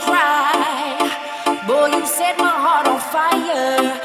cry. Boy, you set my heart on fire.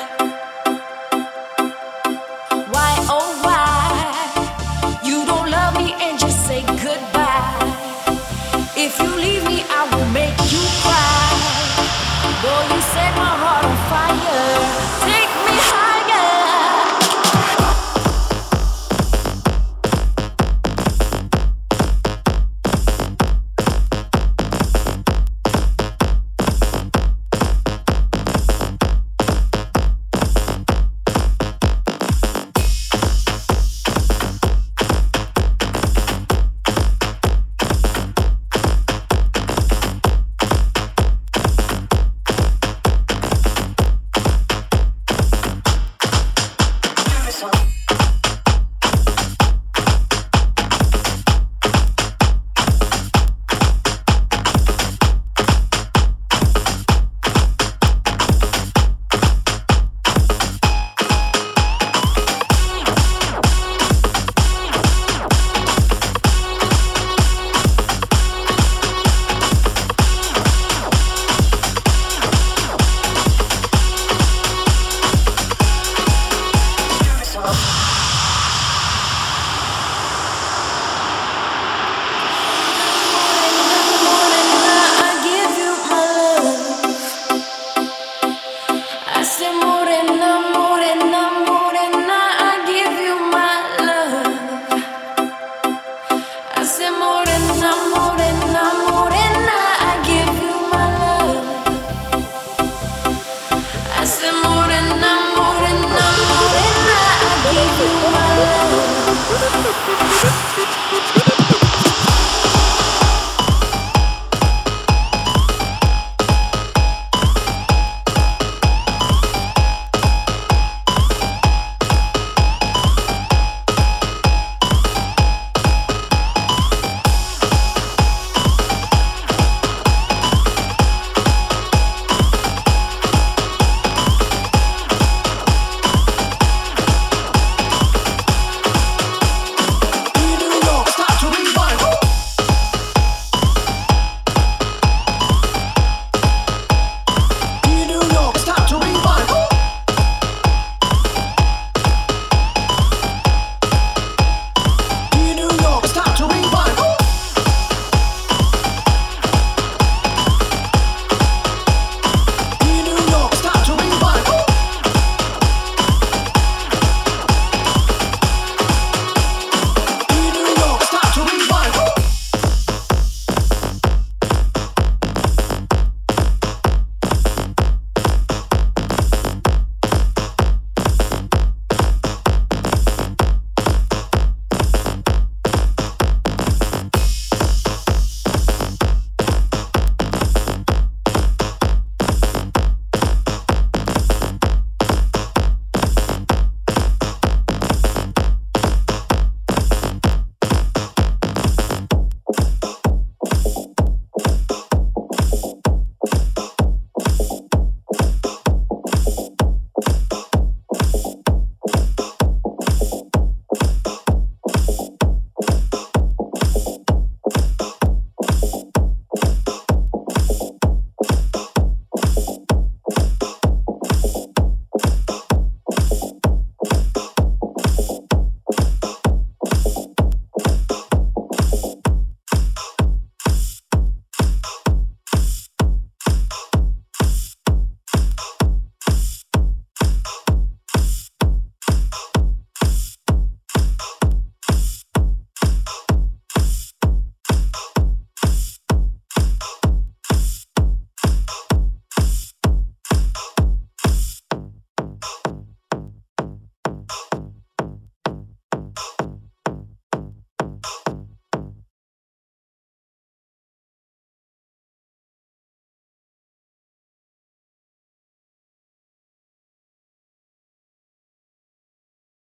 We'll be right back.